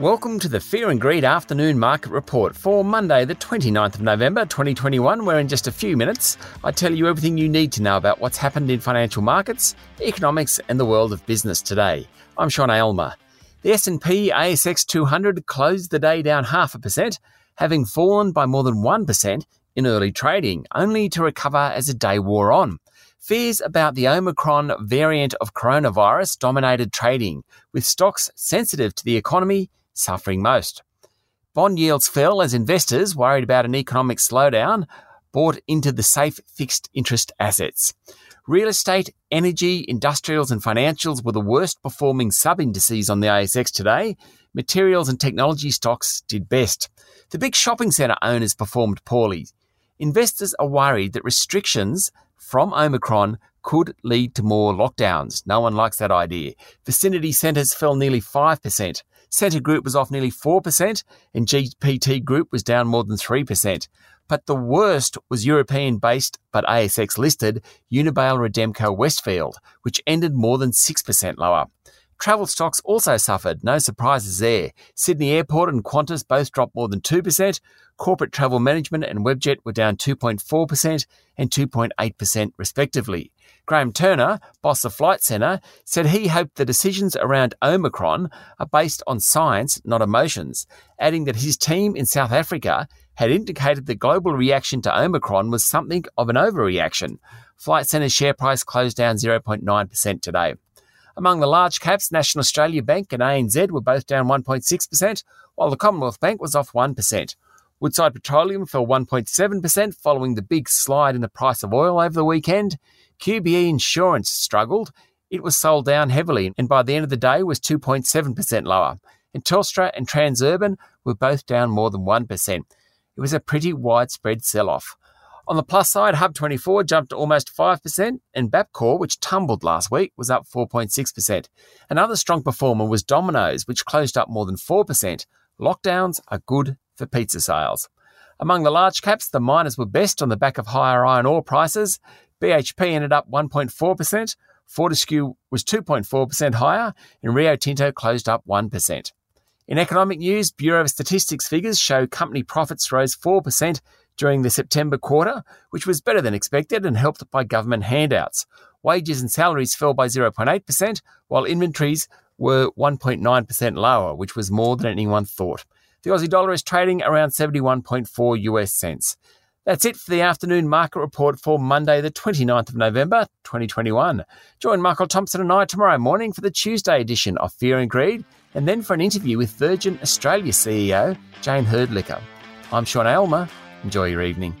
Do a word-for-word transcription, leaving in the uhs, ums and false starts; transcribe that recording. Welcome to the Fear and Greed Afternoon Market Report for Monday the twenty-ninth of November twenty twenty-one, where in just a few minutes I tell you everything you need to know about what's happened in financial markets, economics and the world of business today. I'm Sean Aylmer. The S and P A S X two hundred closed the day down half a percent, having fallen by more than one percent in early trading, only to recover as the day wore on. Fears about the Omicron variant of coronavirus dominated trading, with stocks sensitive to the economy suffering most. Bond yields fell as investors, worried about an economic slowdown, bought into the safe fixed interest assets. Real estate, energy, industrials and financials were the worst performing sub-indices on the A S X today. Materials and technology stocks did best. The big shopping centre owners performed poorly. Investors are worried that restrictions from Omicron could lead to more lockdowns. No one likes that idea. Vicinity centres fell nearly five percent. Centre Group was off nearly four percent and G P T Group was down more than three percent. But the worst was European-based but A S X-listed Unibail-Rodamco-Westfield, which ended more than six percent lower. Travel stocks also suffered, no surprises there. Sydney Airport and Qantas both dropped more than two percent. Corporate Travel Management and Webjet were down two point four percent and two point eight percent respectively. Graham Turner, boss of Flight Centre, said he hoped the decisions around Omicron are based on science, not emotions, adding that his team in South Africa had indicated the global reaction to Omicron was something of an overreaction. Flight Centre's share price closed down zero point nine percent today. Among the large caps, National Australia Bank and A N Z were both down one point six percent, while the Commonwealth Bank was off one percent. Woodside Petroleum fell one point seven percent following the big slide in the price of oil over the weekend. Q B E Insurance struggled. It was sold down heavily and by the end of the day was two point seven percent lower. And Telstra and Transurban were both down more than one percent. It was a pretty widespread sell-off. On the plus side, Hub twenty-four jumped to almost five percent and BAPCOR, which tumbled last week, was up four point six percent. Another strong performer was Domino's, which closed up more than four percent. Lockdowns are good for pizza sales. Among the large caps, the miners were best on the back of higher iron ore prices. B H P ended up one point four percent, Fortescue was two point four percent higher, and Rio Tinto closed up one percent. In economic news, Bureau of Statistics figures show company profits rose four percent during the September quarter, which was better than expected and helped by government handouts. Wages and salaries fell by zero point eight percent, while inventories were one point nine percent lower, which was more than anyone thought. The Aussie dollar is trading around seventy-one point four U S cents. That's it for the afternoon market report for Monday, the twenty-ninth of November, twenty twenty-one. Join Michael Thompson and I tomorrow morning for the Tuesday edition of Fear and Greed, and then for an interview with Virgin Australia C E O Jane Herdlicker. I'm Sean Aylmer. Enjoy your evening.